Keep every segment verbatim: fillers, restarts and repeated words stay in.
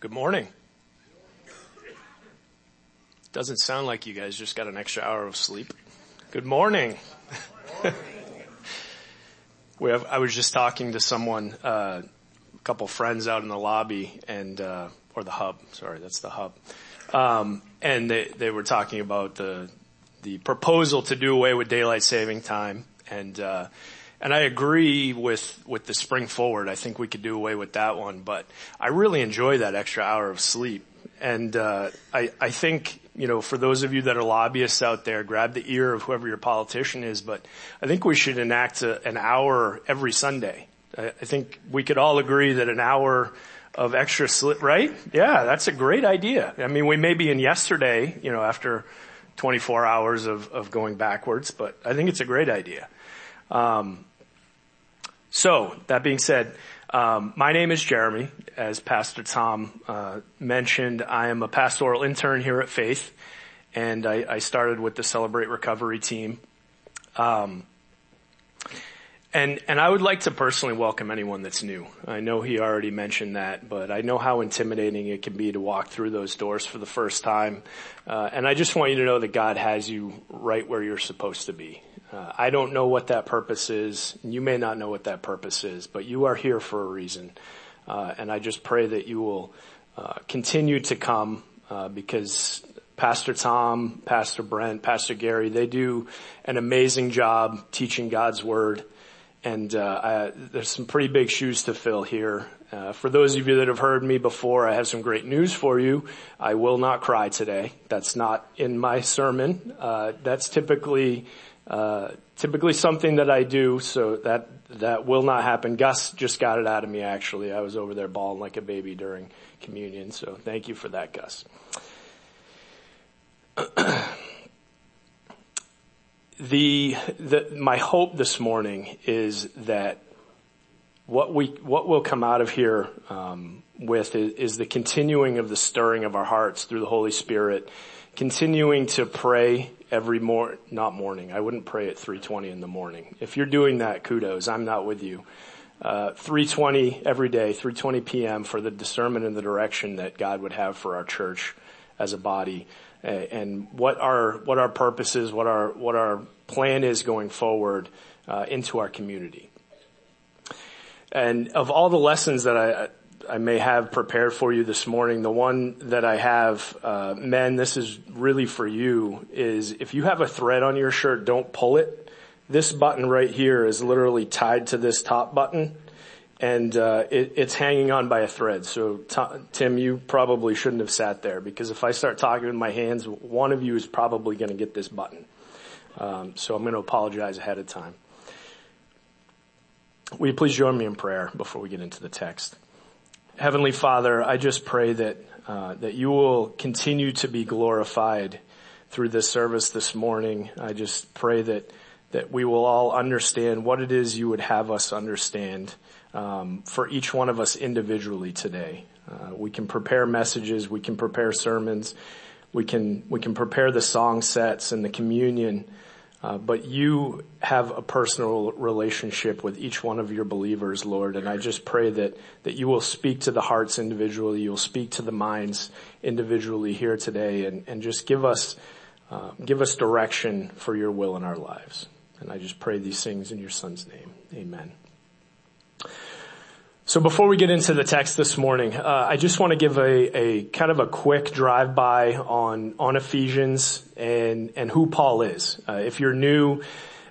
Good morning. Doesn't sound like you guys just got an extra hour of sleep. Good morning. we have, I was just talking to someone, uh, a couple friends out in the lobby and, uh, or the hub. Sorry, that's the hub. Um, and they, they were talking about the, the proposal to do away with daylight saving time. And, uh, And I agree with, with the spring forward. I think we could do away with that one, but I really enjoy that extra hour of sleep. And, uh, I, I think, you know, for those of you that are lobbyists out there, grab the ear of whoever your politician is, but I think we should enact a, an hour every Sunday. I, I think we could all agree that an hour of extra sleep, right? Yeah, that's a great idea. I mean, we may be in yesterday, you know, after twenty-four hours of, of going backwards, but I think it's a great idea. Um, So, that being said, um, my name is Jeremy. As Pastor Tom uh mentioned, I am a pastoral intern here at Faith, and I, I started with the Celebrate Recovery team. Um, and and I would like to personally welcome anyone that's new. I know he already mentioned that, but I know how intimidating it can be to walk through those doors for the first time. Uh, and I just want you to know that God has you right where you're supposed to be. Uh, I don't know what that purpose is. You may not know what that purpose is, but you are here for a reason. Uh, and I just pray that you will uh, continue to come uh, because Pastor Tom, Pastor Brent, Pastor Gary, they do an amazing job teaching God's word. And uh, I, there's some pretty big shoes to fill here. Uh, for those of you that have heard me before, I have some great news for you. I will not cry today. That's not in my sermon. Uh, that's typically... Uh, typically something that I do, so that, that will not happen. Gus just got it out of me, actually. I was over there bawling like a baby during communion, so thank you for that, Gus. the, the, my hope this morning is that what we, what will come out of here, um, with is, is the continuing of the stirring of our hearts through the Holy Spirit, continuing to pray every mor not morning. I wouldn't pray at three twenty in the morning. If you're doing that, kudos. I'm not with you. Uh, three twenty every day, three twenty p.m. for the discernment and the direction that God would have for our church as a body, uh, and what our what our purpose is, what our what our plan is going forward uh, into our community. And of all the lessons that I. I may have prepared for you this morning, the one that I have, uh, men, this is really for you, is if you have a thread on your shirt, don't pull it. This button right here is literally tied to this top button, and uh, it, it's hanging on by a thread. So, t- Tim, you probably shouldn't have sat there, because if I start talking with my hands, one of you is probably going to get this button. Um, so I'm going to apologize ahead of time. Will you please join me in prayer before we get into the text? Heavenly Father, I just pray that uh, that you will continue to be glorified through this service this morning. I just pray that that we will all understand what it is you would have us understand um, for each one of us individually today. Uh, we can prepare messages, we can prepare sermons, we can we can prepare the song sets and the communion. Uh, but you have a personal relationship with each one of your believers, Lord, and I just pray that, that you will speak to the hearts individually, you'll speak to the minds individually here today, and, and just give us, uh, give us direction for your will in our lives. And I just pray these things in your Son's name. Amen. So before we get into the text this morning, uh, I just want to give a, a kind of a quick drive-by on, on Ephesians and, and who Paul is. Uh, if you're new,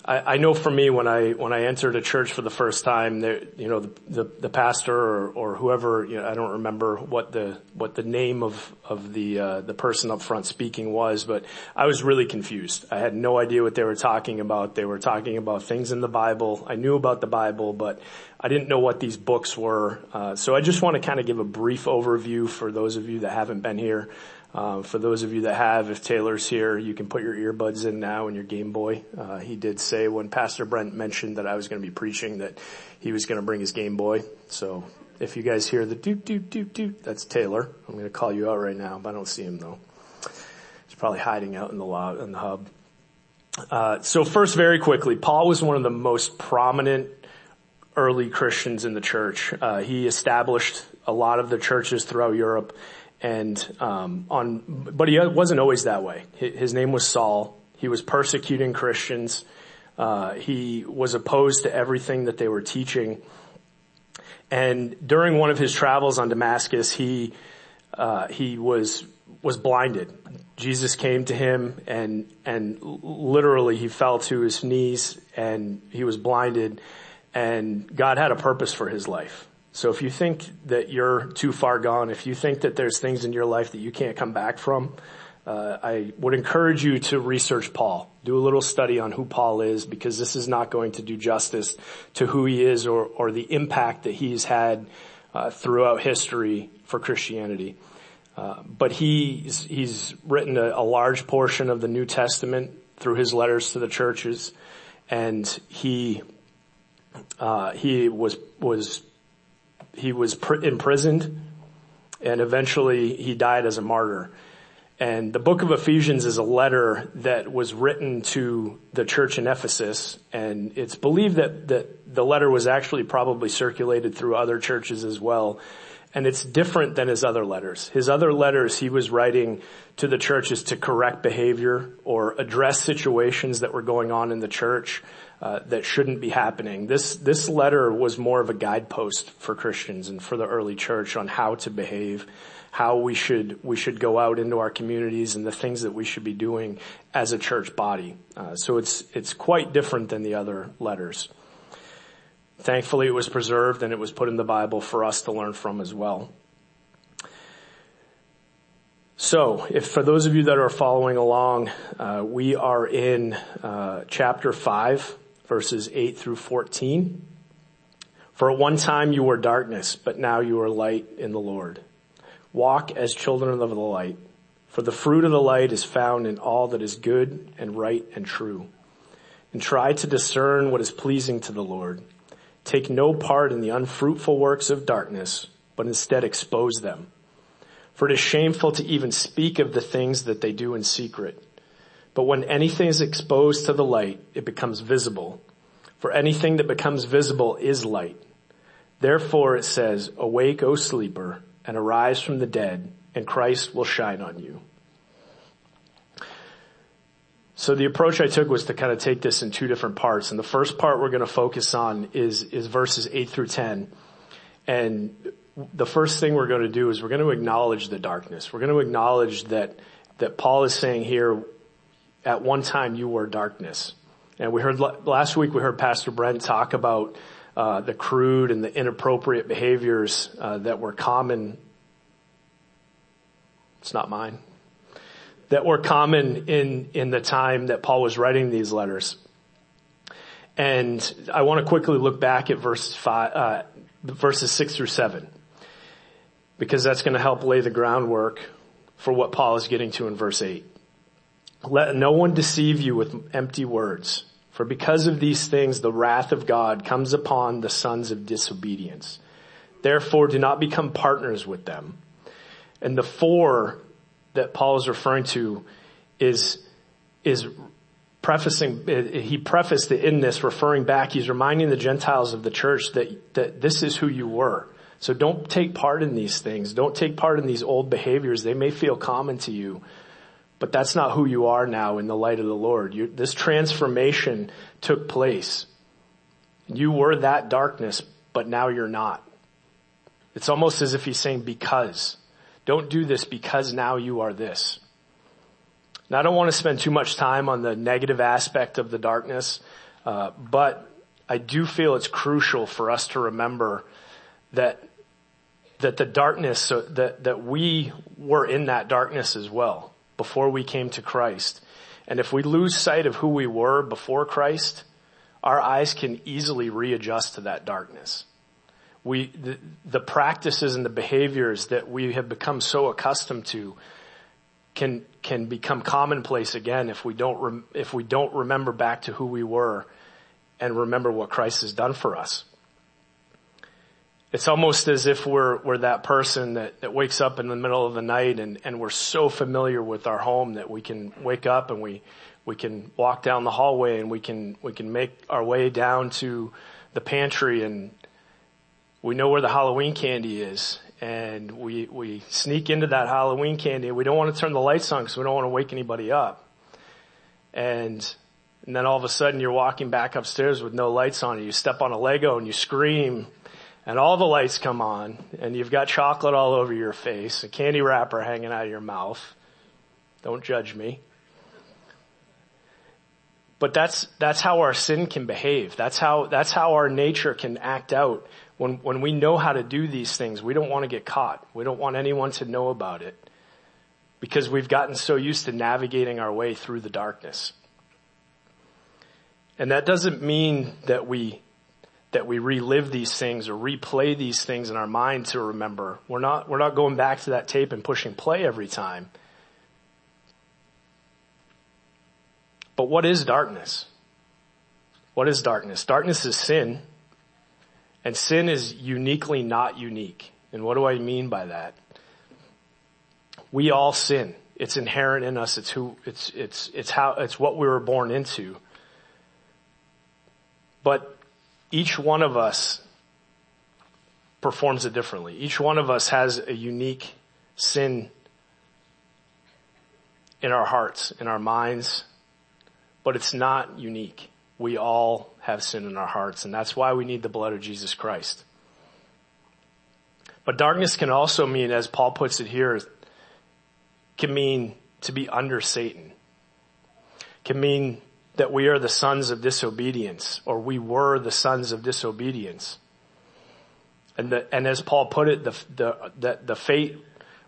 I, I know for me when I, when I entered a church for the first time, there, you know, the, the, the pastor or, or whoever, you know, I don't remember what the, what the name of, of the, uh, the person up front speaking was, but I was really confused. I had no idea what they were talking about. They were talking about things in the Bible. I knew about the Bible, but I didn't know what these books were, uh, so I just want to kind of give a brief overview for those of you that haven't been here. Uh, for those of you that have, if Taylor's here, you can put your earbuds in now and your Game Boy. Uh, he did say when Pastor Brent mentioned that I was going to be preaching that he was going to bring his Game Boy. So if you guys hear the doot, doot, doot, doot, that's Taylor. I'm going to call you out right now, but I don't see him though. He's probably hiding out in the lab, in the hub. Uh, so first, very quickly, Paul was one of the most prominent early Christians in the church. Uh, he established a lot of the churches throughout Europe, and um, on, but he wasn't always that way. His name was Saul. He was persecuting Christians. Uh, he was opposed to everything that they were teaching. And during one of his travels on Damascus, he uh, he was was blinded. Jesus came to him, and and literally he fell to his knees, and he was blinded. And God had a purpose for his life. So if you think that you're too far gone, if you think that there's things in your life that you can't come back from, uh, I would encourage you to research Paul. Do a little study on who Paul is, because this is not going to do justice to who he is or, or the impact that he's had uh, throughout history for Christianity. Uh, but he's, he's written a, a large portion of the New Testament through his letters to the churches, and he... Uh, he was, was, he was pr- imprisoned, and eventually he died as a martyr. And the book of Ephesians is a letter that was written to the church in Ephesus, and it's believed that, that the letter was actually probably circulated through other churches as well. And it's different than his other letters. His other letters he was writing to the churches to correct behavior or address situations that were going on in the church uh, that shouldn't be happening. This this letter was more of a guidepost for Christians and for the early church on how to behave, how we should we should go out into our communities, and the things that we should be doing as a church body. Uh, so it's it's quite different than the other letters. Thankfully, it was preserved, and it was put in the Bible for us to learn from as well. So, if for those of you that are following along, uh, we are in uh, chapter five, verses eight through fourteen. For at one time you were darkness, but now you are light in the Lord. Walk as children of the light, for the fruit of the light is found in all that is good and right and true. And try to discern what is pleasing to the Lord. Take no part in the unfruitful works of darkness, but instead expose them. For it is shameful to even speak of the things that they do in secret. But when anything is exposed to the light, it becomes visible. For anything that becomes visible is light. Therefore it says, awake, O sleeper, and arise from the dead, and Christ will shine on you. So the approach I took was to kind of take this in two different parts. And the first part we're going to focus on is, is verses eight through ten. And the first thing we're going to do is we're going to acknowledge the darkness. We're going to acknowledge that, that Paul is saying here, at one time you were darkness. And we heard last week, we heard Pastor Brent talk about, uh, the crude and the inappropriate behaviors, uh, that were common. It's not mine. That were common in, in the time that Paul was writing these letters. And I want to quickly look back at verse five, uh, verses six through seven, because that's going to help lay the groundwork for what Paul is getting to in verse eight. Let no one deceive you with empty words, for because of these things the wrath of God comes upon the sons of disobedience. Therefore do not become partners with them. And the four that Paul is referring to is, is prefacing, he prefaced it in this, referring back, he's reminding the Gentiles of the church that, that this is who you were. So don't take part in these things. Don't take part in these old behaviors. They may feel common to you, but that's not who you are now in the light of the Lord. You, this transformation took place. You were that darkness, but now you're not. It's almost as if he's saying, because. Don't do this because now you are this. Now, I don't want to spend too much time on the negative aspect of the darkness, uh, but I do feel it's crucial for us to remember that that the darkness, so that, that we were in that darkness as well before we came to Christ. And if we lose sight of who we were before Christ, our eyes can easily readjust to that darkness. We, the, the practices and the behaviors that we have become so accustomed to can, can become commonplace again if we don't, rem, if we don't remember back to who we were and remember what Christ has done for us. It's almost as if we're, we're that person that, that wakes up in the middle of the night and, and we're so familiar with our home that we can wake up and we, we can walk down the hallway and we can, we can make our way down to the pantry and we know where the Halloween candy is, and we we sneak into that Halloween candy. We don't want to turn the lights on because we don't want to wake anybody up. And and then all of a sudden you're walking back upstairs with no lights on, and you step on a Lego and you scream, and all the lights come on, and you've got chocolate all over your face, a candy wrapper hanging out of your mouth. Don't judge me. But that's that's how our sin can behave. That's how that's how our nature can act out. When when we know how to do these things, we don't want to get caught. We don't want anyone to know about it, because we've gotten so used to navigating our way through the darkness. And that doesn't mean that we that we relive these things or replay these things in our mind to remember. We're not we're not going back to that tape and pushing play every time. But what is darkness? What is darkness? Darkness is sin, and sin is uniquely not unique. And what do I mean by that? We all sin. It's inherent in us. It's who. It's it's it's how. It's what we were born into. But each one of us performs it differently. Each one of us has a unique sin in our hearts, in our minds. But it's not unique. We all have sin in our hearts, and that's why we need the blood of Jesus Christ. But darkness can also mean, as Paul puts it here, can mean to be under Satan. Can mean that we are the sons of disobedience, or we were the sons of disobedience. And the, and as Paul put it, the, the, the, the fate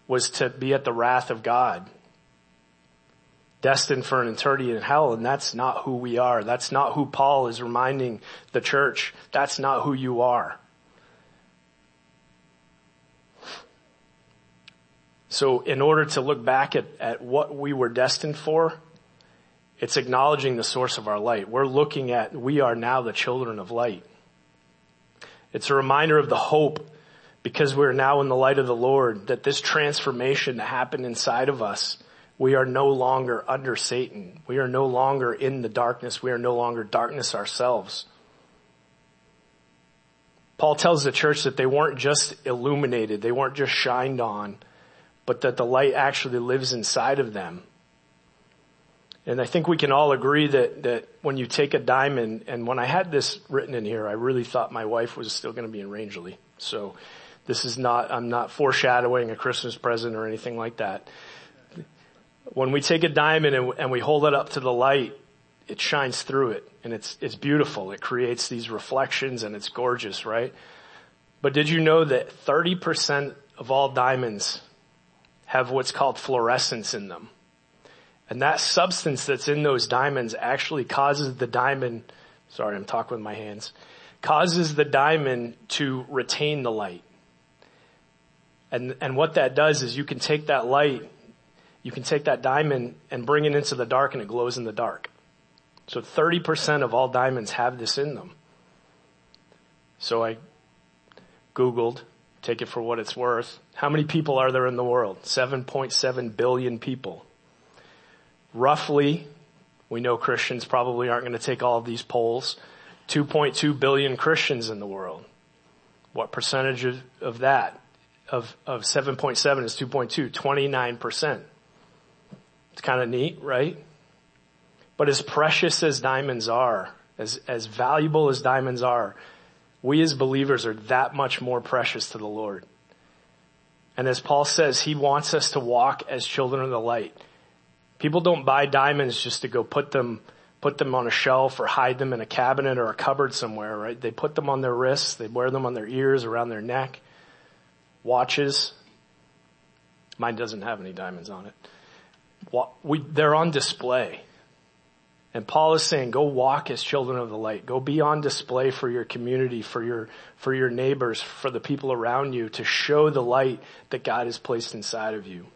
was to be at the wrath of God, destined for an eternity in hell, and that's not who we are. That's not who Paul is reminding the church. That's not who you are. So in order to look back at, at what we were destined for, it's acknowledging the source of our light. We're looking at, we are now the children of light. It's a reminder of the hope, because we're now in the light of the Lord, that this transformation that happened inside of us, we are no longer under Satan. We are no longer in the darkness. We are no longer darkness ourselves. Paul tells the church that they weren't just illuminated, they weren't just shined on, but that the light actually lives inside of them. And I think we can all agree that that when you take a diamond, and when I had this written in here, I really thought my wife was still going to be in Rangeley. So this is not, I'm not foreshadowing a Christmas present or anything like that. When we take a diamond and, and we hold it up to the light, it shines through it, and it's it's beautiful. It creates these reflections, and it's gorgeous, right? But did you know that thirty percent of all diamonds have what's called fluorescence in them? And that substance that's in those diamonds actually causes the diamond, sorry, I'm talking with my hands, causes the diamond to retain the light. And and what that does is you can take that light, you can take that diamond and bring it into the dark, and it glows in the dark. So thirty percent of all diamonds have this in them. So I Googled, take it for what it's worth. How many people are there in the world? seven point seven billion people. Roughly, we know Christians probably aren't going to take all of these polls, two point two billion Christians in the world. What percentage of, of that, of, of seven point seven is two point two? twenty-nine percent. It's kind of neat, right? But as precious as diamonds are, as, as valuable as diamonds are, we as believers are that much more precious to the Lord. And as Paul says, he wants us to walk as children of the light. People don't buy diamonds just to go put them, put them on a shelf or hide them in a cabinet or a cupboard somewhere, right? They put them on their wrists, they wear them on their ears, around their neck, watches. Mine doesn't have any diamonds on it. We, they're on display. And Paul is saying, go walk as children of the light. Go be on display for your community, for your, for your neighbors, for the people around you, to show the light that God has placed inside of you.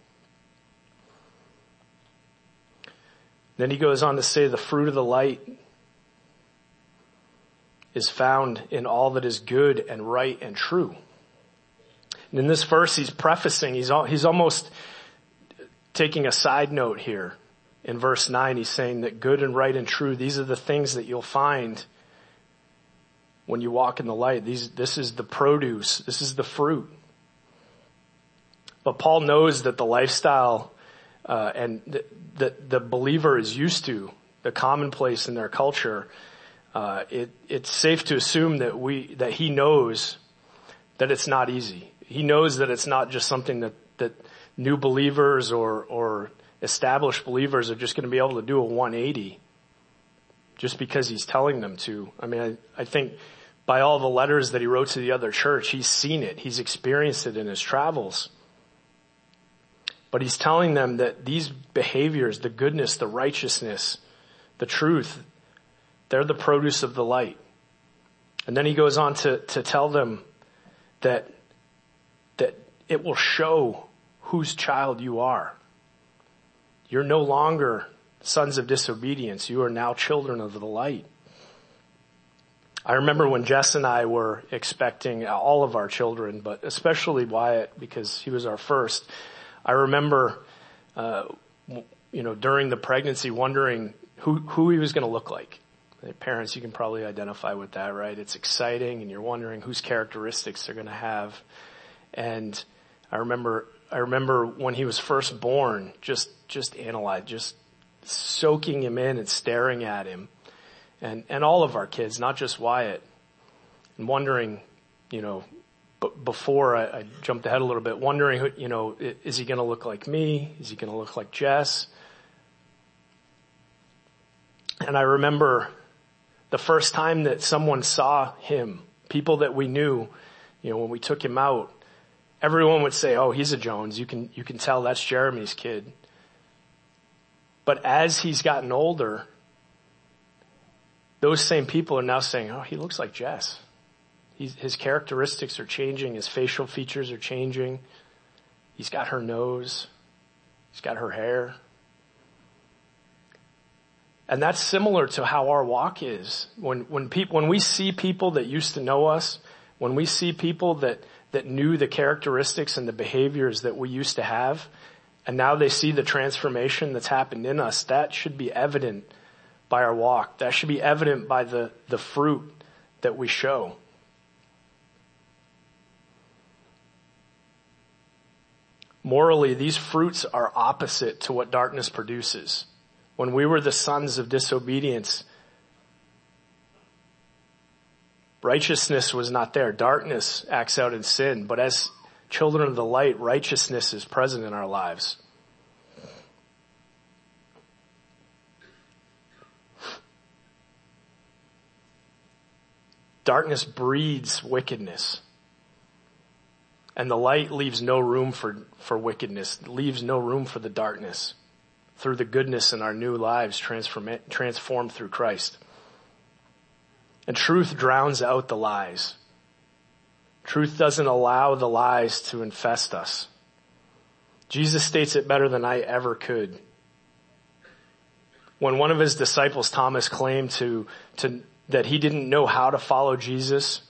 Then he goes on to say the fruit of the light is found in all that is good and right and true. And in this verse, he's prefacing, he's all, he's almost taking a side note here. In verse nine, he's saying that good and right and true, these are the things that you'll find when you walk in the light. These, this is the produce. This is the fruit. But Paul knows that the lifestyle uh, and the, the, the believer is used to, the commonplace in their culture, uh, it, it's safe to assume that we, that he knows that it's not easy. He knows that it's not just something that, that new believers or, or established believers are just going to be able to do a one eighty just because he's telling them to. I mean, I, I think by all the letters that he wrote to the other church, he's seen it. He's experienced it in his travels. But he's telling them that these behaviors, the goodness, the righteousness, the truth, they're the produce of the light. And then he goes on to, to tell them that, that it will show whose child you are. You're no longer sons of disobedience. You are now children of the light. I remember when Jess and I were expecting all of our children, but especially Wyatt, because he was our first. I remember, uh, you know, during the pregnancy wondering who, who he was going to look like. Parents, you can probably identify with that, right? It's exciting and you're wondering whose characteristics they're going to have. And I remember, I remember when he was first born, just, just analyzed, just soaking him in and staring at him and, and all of our kids, not just Wyatt, and wondering, you know, before I, I jumped ahead a little bit, wondering, you know, is he going to look like me? Is he going to look like Jess? And I remember the first time that someone saw him, people that we knew, you know, when we took him out, everyone would say, oh, he's a Jones. You can, you can tell that's Jeremy's kid. But as he's gotten older, those same people are now saying, oh, he looks like Jess. He's, his characteristics are changing. His facial features are changing. He's got her nose. He's got her hair. And that's similar to how our walk is. When, when people, when we see people that used to know us, when we see people that, that knew the characteristics and the behaviors that we used to have, and now they see the transformation that's happened in us, that should be evident by our walk. That should be evident by the, the fruit that we show. Morally, these fruits are opposite to what darkness produces. When we were the sons of disobedience, righteousness was not there. Darkness acts out in sin, but as children of the light, righteousness is present in our lives. Darkness breeds wickedness. And the light leaves no room for, for wickedness, it leaves no room for the darkness through the goodness in our new lives transform, transformed through Christ. And truth drowns out the lies. Truth doesn't allow the lies to infest us. Jesus states it better than I ever could. When one of his disciples, Thomas, claimed to, to that he didn't know how to follow Jesus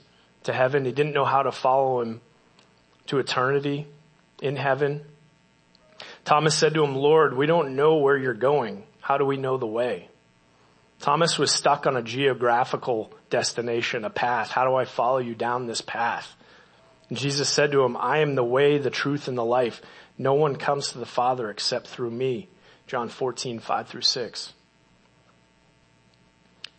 to heaven, he didn't know how to follow him to eternity in heaven. Thomas said to him, Lord, we don't know where you're going. How do we know the way? Thomas was stuck on a geographical destination, a path. How do I follow you down this path? And Jesus said to him, I am the way, the truth, and the life. No one comes to the Father except through me. John fourteen, five through six.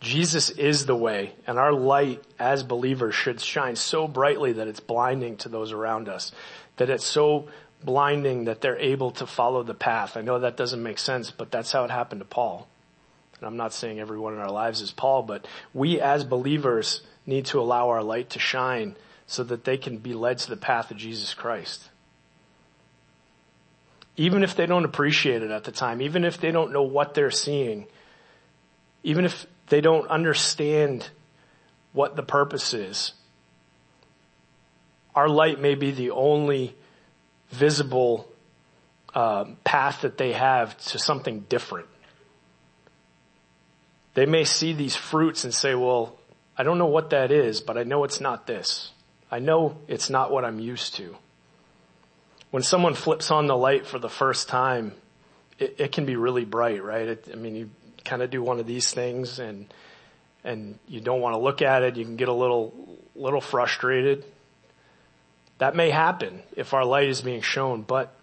Jesus is the way, and our light as believers should shine so brightly that it's blinding to those around us, that it's so blinding that they're able to follow the path. I know that doesn't make sense, but that's how it happened to Paul. And I'm not saying everyone in our lives is Paul, but we as believers need to allow our light to shine so that they can be led to the path of Jesus Christ. Even if they don't appreciate it at the time, even if they don't know what they're seeing, even if they don't understand what the purpose is. Our light may be the only visible uh, path that they have to something different. They may see these fruits and say, well, I don't know what that is, but I know it's not this. I know it's not what I'm used to. When someone flips on the light for the first time, it, it can be really bright, right? It, I mean, you kind of do one of these things and and you don't want to look at it. You can get a little, little frustrated. That may happen if our light is being shown, but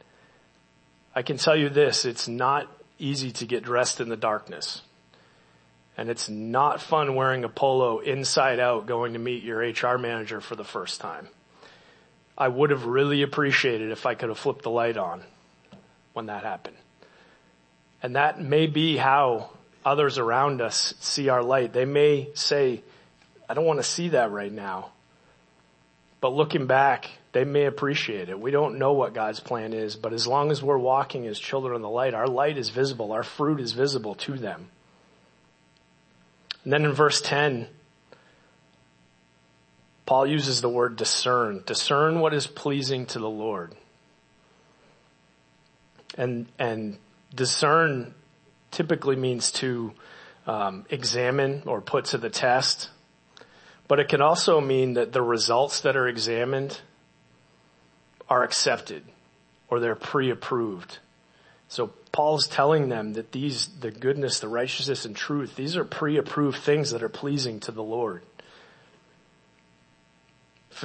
I can tell you this, it's not easy to get dressed in the darkness. And it's not fun wearing a polo inside out going to meet your H R manager for the first time. I would have really appreciated if I could have flipped the light on when that happened. And that may be how others around us see our light. They may say, I don't want to see that right now. But looking back, they may appreciate it. We don't know what God's plan is, but as long as we're walking as children in the light, our light is visible. Our fruit is visible to them. And then in verse ten, Paul uses the word discern. Discern what is pleasing to the Lord. And and discern typically means to um, examine or put to the test. But it can also mean that the results that are examined are accepted or they're pre-approved. So Paul's telling them that these, the goodness, the righteousness, and truth, these are pre-approved things that are pleasing to the Lord.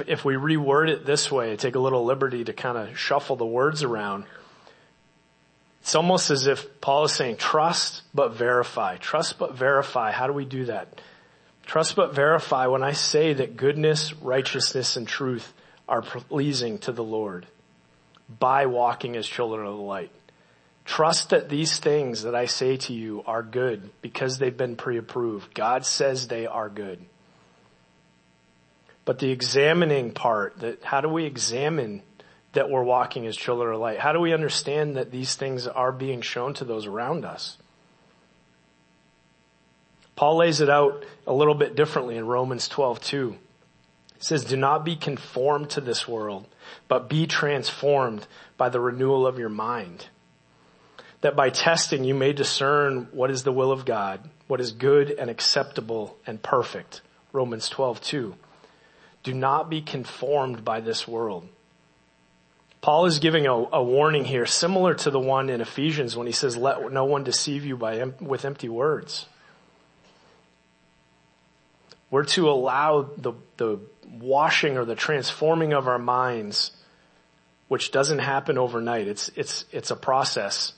If we reword it this way, I take a little liberty to kind of shuffle the words around. It's almost as if Paul is saying, trust but verify. Trust but verify. How do we do that? Trust but verify when I say that goodness, righteousness, and truth are pleasing to the Lord by walking as children of the light. Trust that these things that I say to you are good because they've been pre-approved. God says they are good. But the examining part, that how do we examine that we're walking as children of light? How do we understand that these things are being shown to those around us? Paul lays it out a little bit differently in Romans twelve two. It says, do not be conformed to this world, but be transformed by the renewal of your mind, that by testing you may discern what is the will of God, what is good and acceptable and perfect. Romans twelve two. Do not be conformed by this world. Paul is giving a, a warning here similar to the one in Ephesians when he says, let no one deceive you by em- with empty words. We're to allow the, the washing or the transforming of our minds, which doesn't happen overnight. It's, it's, it's a process.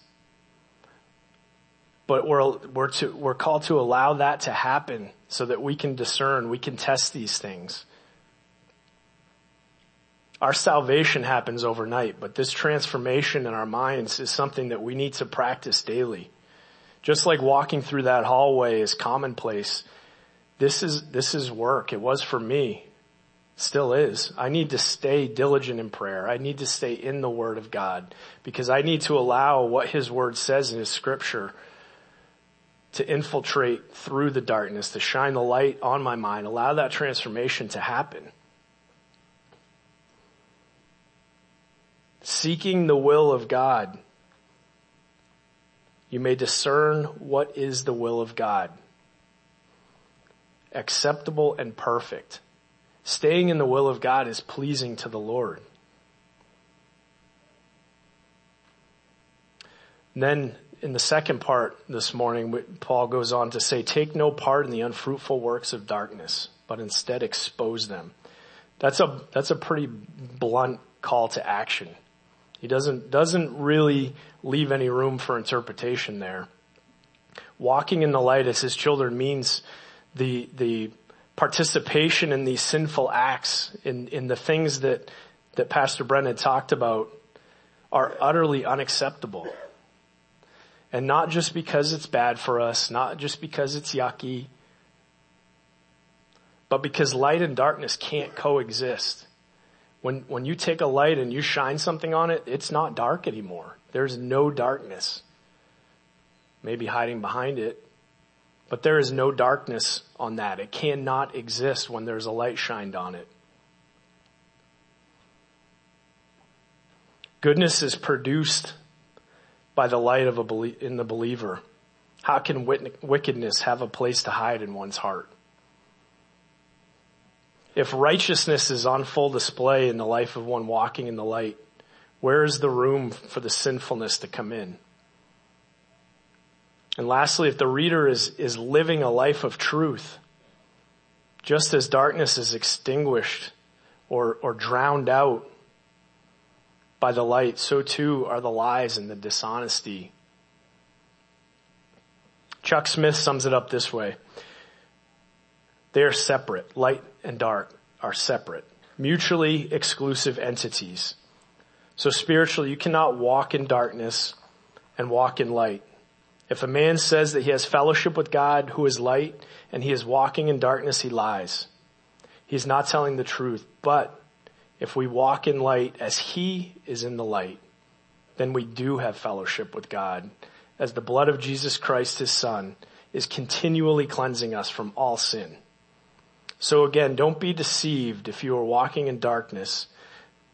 But we're, we're to, we're called to allow that to happen so that we can discern, we can test these things. Our salvation happens overnight, but this transformation in our minds is something that we need to practice daily. Just like walking through that hallway is commonplace, this is, this is work. It was for me, still is. I need to stay diligent in prayer. I need to stay in the Word of God because I need to allow what His Word says in His Scripture to infiltrate through the darkness, to shine the light on my mind, allow that transformation to happen. Seeking the will of God, you may discern what is the will of God. Acceptable and perfect. Staying in the will of God is pleasing to the Lord. And then in the second part this morning, Paul goes on to say, take no part in the unfruitful works of darkness, but instead expose them. That's a, that's a pretty blunt call to action. He doesn't, doesn't really leave any room for interpretation there. Walking in the light as His children means the, the participation in these sinful acts, in, in the things that, that Pastor Brent had talked about are utterly unacceptable. And not just because it's bad for us, not just because it's yucky, but because light and darkness can't coexist. When when you take a light and you shine something on it, it's not dark anymore. There's no darkness. Maybe hiding behind it, but there is no darkness on that. It cannot exist when there's a light shined on it. Goodness is produced by the light of a belie- in the believer. How can wit- wickedness have a place to hide in one's heart? If righteousness is on full display in the life of one walking in the light, where is the room for the sinfulness to come in? And lastly, if the reader is, is living a life of truth, Just as darkness is extinguished or, or drowned out by the light, so too are the lies and the dishonesty. Chuck Smith sums it up this way. They are separate. Light and dark are separate, mutually exclusive entities. So spiritually, you cannot walk in darkness and walk in light. If a man says that he has fellowship with God, who is light, and he is walking in darkness, he lies. He's not telling the truth. But if we walk in light as he is in the light, then we do have fellowship with God, as the blood of Jesus Christ, his son, is continually cleansing us from all sin. So again, don't be deceived. If you are walking in darkness,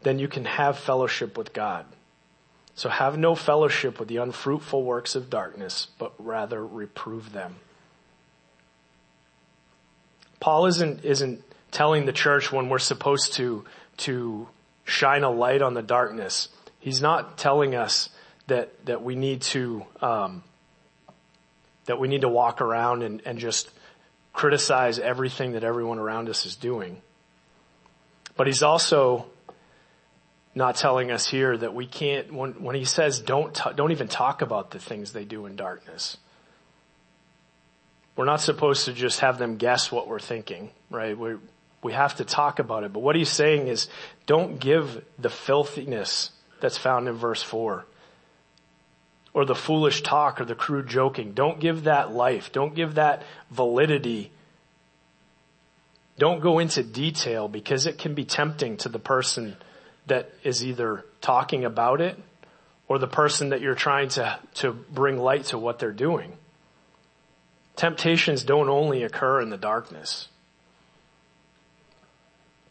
then you can have fellowship with God. So have no fellowship with the unfruitful works of darkness, but rather reprove them. Paul isn't, isn't telling the church when we're supposed to, to shine a light on the darkness. He's not telling us that, that we need to, um, that we need to walk around and, and just criticize everything that everyone around us is doing. But he's also not telling us here that we can't, when, when he says don't, t- don't even talk about the things they do in darkness. We're not supposed to just have them guess what we're thinking, right? We we have to talk about it. But what he's saying is don't give the filthiness that's found in verse four, or the foolish talk or the crude joking. Don't give that life. Don't give that validity. Don't go into detail, because it can be tempting to the person that is either talking about it or the person that you're trying to, to bring light to what they're doing. Temptations don't only occur in the darkness.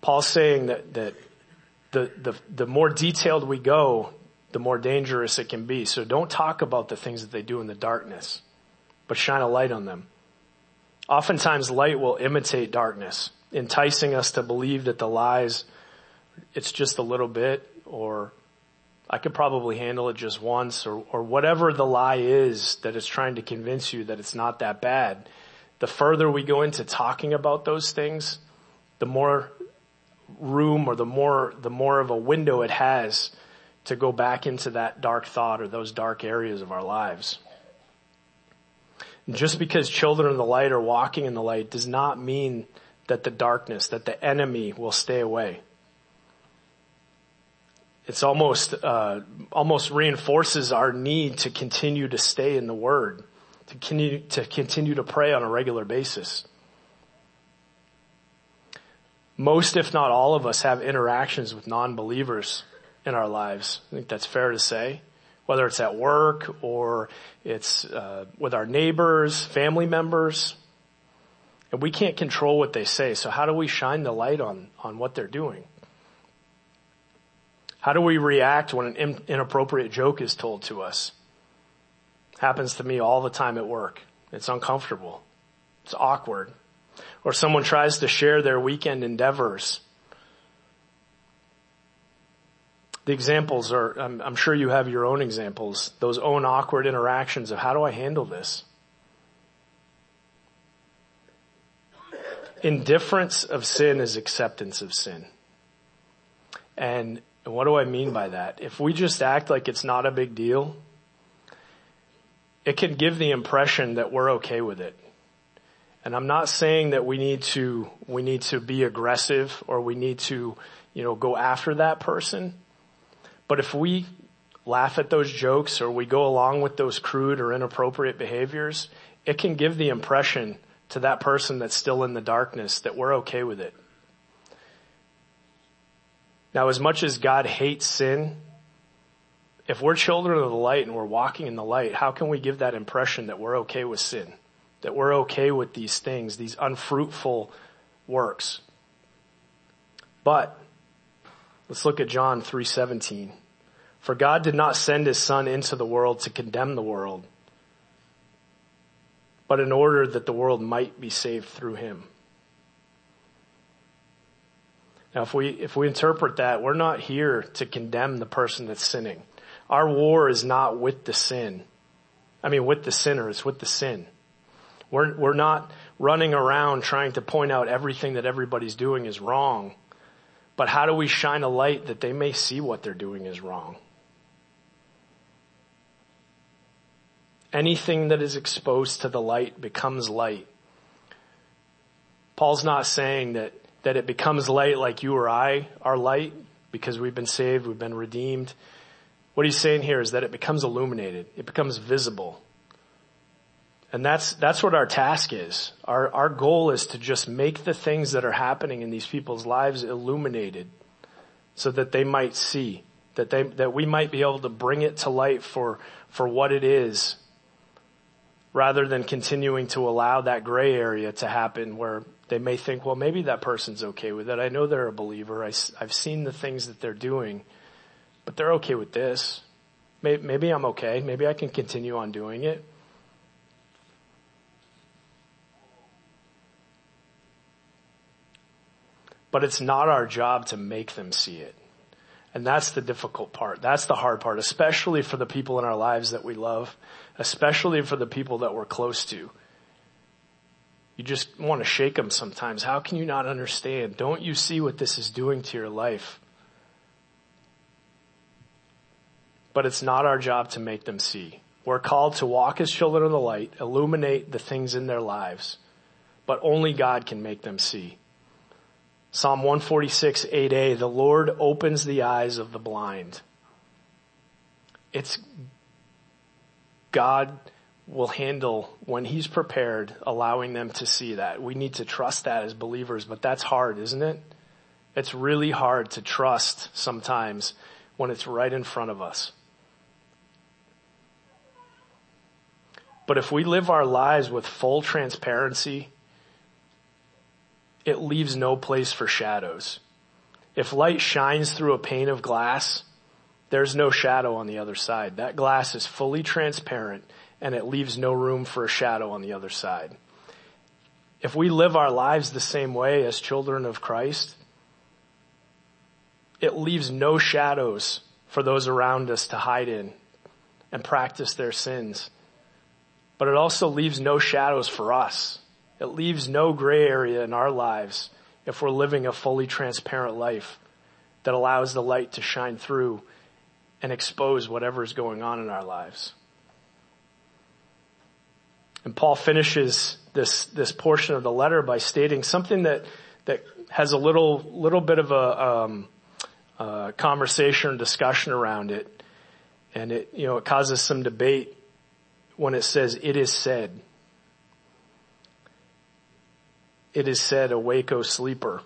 Paul's saying that, that the, the, the more detailed we go, the more dangerous it can be. So don't talk about the things that they do in the darkness, but shine a light on them. Oftentimes light will imitate darkness, enticing us to believe that the lies, it's just a little bit, or I could probably handle it just once, or, or whatever the lie is that is trying to convince you that it's not that bad. The further we go into talking about those things, the more room or the more, the more of a window it has to go back into that dark thought or those dark areas of our lives. And just because children in the light are walking in the light does not mean that the darkness, that the enemy will stay away. It's almost, uh, almost reinforces our need to continue to stay in the Word, to continue, to continue to pray on a regular basis. Most, if not all of us, have interactions with non-believers in our lives. I think that's fair to say, whether it's at work or it's, uh, with our neighbors, family members. And we can't control what they say. So how do we shine the light on, on what they're doing? How do we react when an inappropriate joke is told to us? Happens to me all the time at work. It's uncomfortable. It's awkward. Or someone tries to share their weekend endeavors. The examples are, I'm, I'm sure you have your own examples, those own awkward interactions of how do I handle this? Indifference of sin is acceptance of sin. And And what do I mean by that? If we just act like it's not a big deal, it can give the impression that we're okay with it. And I'm not saying that we need to, we need to be aggressive or we need to, you know, go after that person. But if we laugh at those jokes or we go along with those crude or inappropriate behaviors, it can give the impression to that person that's still in the darkness that we're okay with it. Now, as much as God hates sin, if we're children of the light and we're walking in the light, how can we give that impression that we're okay with sin, that we're okay with these things, these unfruitful works? But let's look at John three seventeen. For God did not send his son into the world to condemn the world, but in order that the world might be saved through him. Now, if we, if we interpret that, we're not here to condemn the person that's sinning. Our war is not with the sin. I mean, with the sinner, it's with the sin. We're, we're not, running around trying to point out everything that everybody's doing is wrong. But how do we shine a light that they may see what they're doing is wrong? Anything that is exposed to the light becomes light. Paul's not saying that, that it becomes light like you or I are light because we've been saved, we've been redeemed. What he's saying here is that it becomes illuminated. It becomes visible. And that's, that's what our task is. Our, our goal is to just make the things that are happening in these people's lives illuminated so that they might see, that they, that we might be able to bring it to light for, for what it is, rather than continuing to allow that gray area to happen where they may think, well, maybe that person's okay with it. I know they're a believer. I, I've seen the things that they're doing, but they're okay with this. Maybe, maybe I'm okay. Maybe I can continue on doing it. But it's not our job to make them see it. And that's the difficult part. That's the hard part, especially for the people in our lives that we love, especially for the people that we're close to. You just want to shake them sometimes. How can you not understand? Don't you see what this is doing to your life? But it's not our job to make them see. We're called to walk as children of the light, illuminate the things in their lives, but only God can make them see. Psalm one forty-six, eight a, the Lord opens the eyes of the blind. It's God will handle when he's prepared, allowing them to see that. We need to trust that as believers, but that's hard, isn't it? It's really hard to trust sometimes when it's right in front of us. But if we live our lives with full transparency, it leaves no place for shadows. If light shines through a pane of glass, there's no shadow on the other side. That glass is fully transparent and it leaves no room for a shadow on the other side. If we live our lives the same way as children of Christ, it leaves no shadows for those around us to hide in and practice their sins. But it also leaves no shadows for us. It leaves no gray area in our lives if we're living a fully transparent life that allows the light to shine through and expose whatever is going on in our lives. And Paul finishes this, this portion of the letter by stating something that, that has a little, little bit of a, um, uh, conversation or discussion around it. And it, you know, it causes some debate when it says, it is said. It is said, awake, O sleeper.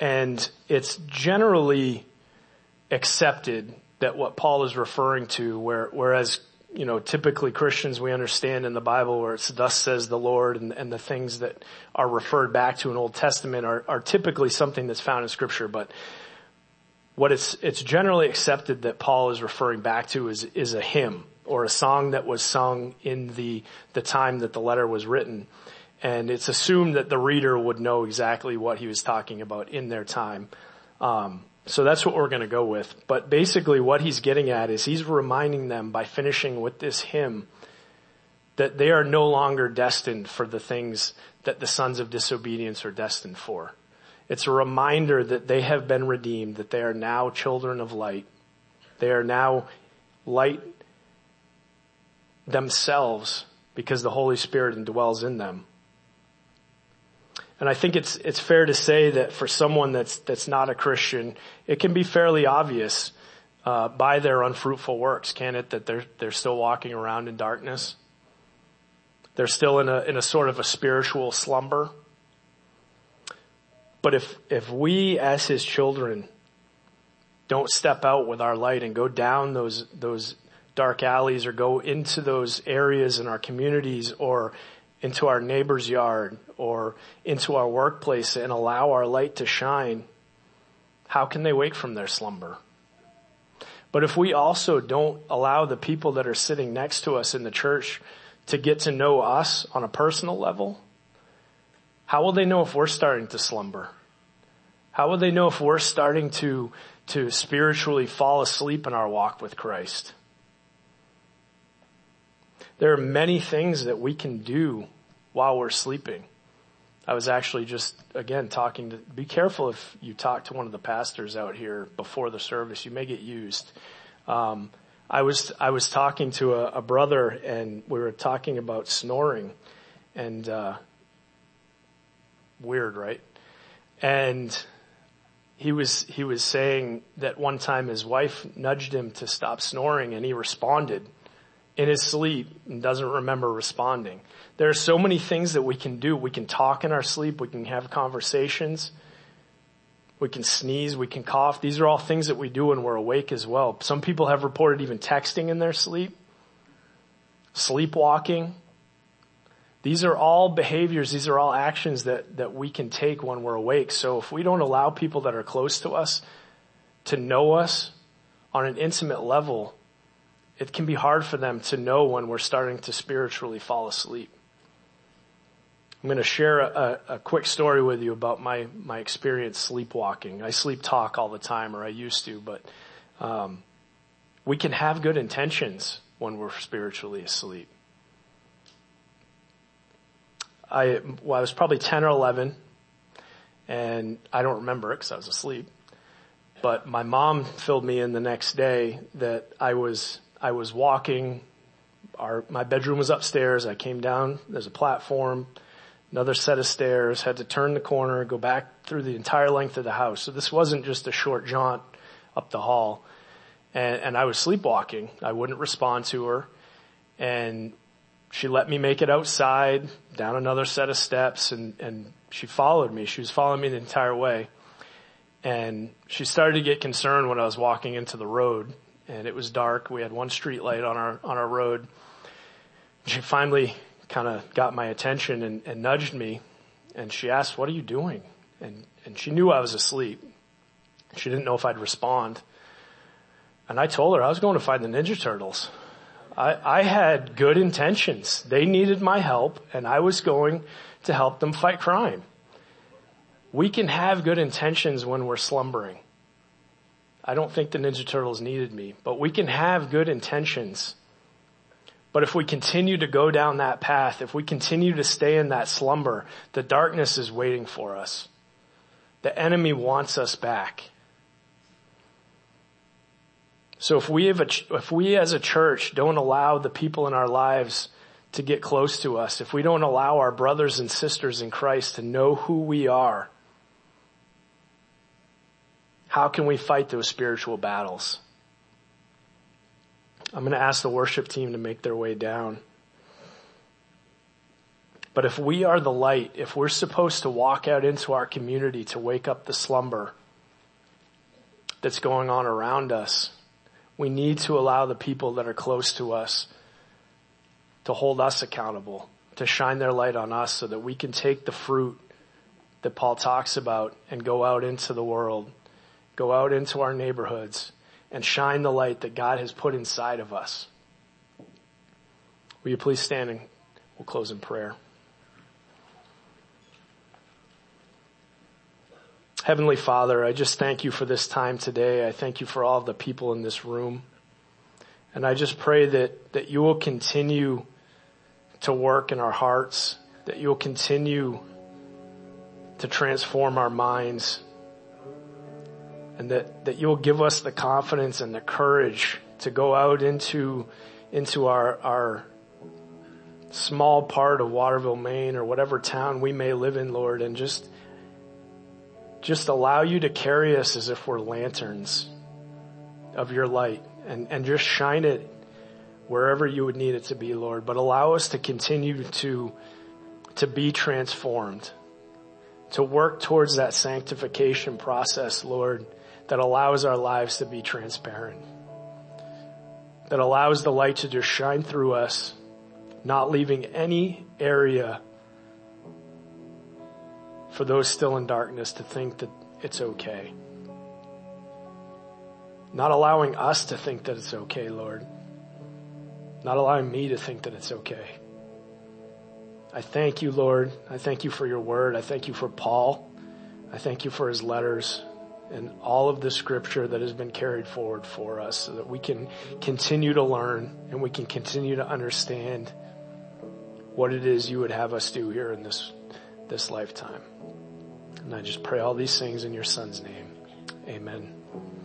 And it's generally accepted that what Paul is referring to, where, whereas, you know, typically Christians, we understand in the Bible where it's thus says the Lord, and, and the things that are referred back to in Old Testament are, are typically something that's found in Scripture. But what it's, it's generally accepted that Paul is referring back to is, is a hymn, or a song that was sung in the, the time that the letter was written. And it's assumed that the reader would know exactly what he was talking about in their time. Um, so that's what we're going to go with. But basically what he's getting at is he's reminding them by finishing with this hymn that they are no longer destined for the things that the sons of disobedience are destined for. It's a reminder that they have been redeemed, that they are now children of light. They are now light themselves because the Holy Spirit indwells in them. And I think it's it's fair to say that for someone that's that's not a Christian, it can be fairly obvious uh by their unfruitful works, can it, that they're they're still walking around in darkness? They're still in a in a sort of a spiritual slumber. But if if we as his children don't step out with our light and go down those those dark alleys, or go into those areas in our communities or into our neighbor's yard or into our workplace and allow our light to shine, how can they wake from their slumber? But if we also don't allow the people that are sitting next to us in the church to get to know us on a personal level, how will they know if we're starting to slumber? How will they know if we're starting to, to spiritually fall asleep in our walk with Christ? There are many things that we can do while we're sleeping. I was actually just, again, talking to, be careful if you talk to one of the pastors out here before the service, you may get used. Um, I was, I was talking to a, a brother and we were talking about snoring and, uh, weird, right? And he was, he was saying that one time his wife nudged him to stop snoring and he responded in his sleep and doesn't remember responding. There are so many things that we can do. We can talk in our sleep. We can have conversations. We can sneeze. We can cough. These are all things that we do when we're awake as well. Some people have reported even texting in their sleep, sleepwalking. These are all behaviors. These are all actions that, that we can take when we're awake. So if we don't allow people that are close to us to know us on an intimate level, it can be hard for them to know when we're starting to spiritually fall asleep. I'm going to share a, a quick story with you about my, my experience sleepwalking. I sleep talk all the time, or I used to, but um, we can have good intentions when we're spiritually asleep. I, well, I was probably ten or eleven, and I don't remember it because I was asleep, but my mom filled me in the next day that I was... I was walking, our, my bedroom was upstairs, I came down, there's a platform, another set of stairs, had to turn the corner, go back through the entire length of the house. So this wasn't just a short jaunt up the hall. And, and I was sleepwalking, I wouldn't respond to her. And she let me make it outside, down another set of steps, and, and she followed me. She was following me the entire way. And she started to get concerned when I was walking into the road. And it was dark. We had one street light on our, on our road. She finally kind of got my attention and, and nudged me. And she asked, "What are you doing?" And, and she knew I was asleep. She didn't know if I'd respond. And I told her I was going to find the Ninja Turtles. I, I had good intentions. They needed my help and I was going to help them fight crime. We can have good intentions when we're slumbering. I don't think the Ninja Turtles needed me, but we can have good intentions. But if we continue to go down that path, if we continue to stay in that slumber, the darkness is waiting for us. The enemy wants us back. So if we have a, if we as a church don't allow the people in our lives to get close to us, if we don't allow our brothers and sisters in Christ to know who we are, how can we fight those spiritual battles? I'm going to ask the worship team to make their way down. But if we are the light, if we're supposed to walk out into our community to wake up the slumber that's going on around us, we need to allow the people that are close to us to hold us accountable, to shine their light on us so that we can take the fruit that Paul talks about and go out into the world. Go out into our neighborhoods and shine the light that God has put inside of us. Will you please stand and we'll close in prayer. Heavenly Father, I just thank you for this time today. I thank you for all of the people in this room. And I just pray that, that you will continue to work in our hearts, that you'll continue to transform our minds, and that, that you'll give us the confidence and the courage to go out into, into our, our small part of Waterville, Maine, or whatever town we may live in, Lord, and just, just allow you to carry us as if we're lanterns of your light and, and just shine it wherever you would need it to be, Lord, but allow us to continue to, to be transformed, to work towards that sanctification process, Lord, that allows our lives to be transparent, that allows the light to just shine through us, not leaving any area for those still in darkness to think that it's okay. Not allowing us to think that it's okay, Lord. Not allowing me to think that it's okay. I thank you, Lord. I thank you for your word. I thank you for Paul. I thank you for his letters. and all of the scripture that has been carried forward for us so that we can continue to learn and we can continue to understand what it is you would have us do here in this, this lifetime. And I just pray all these things in your son's name. Amen.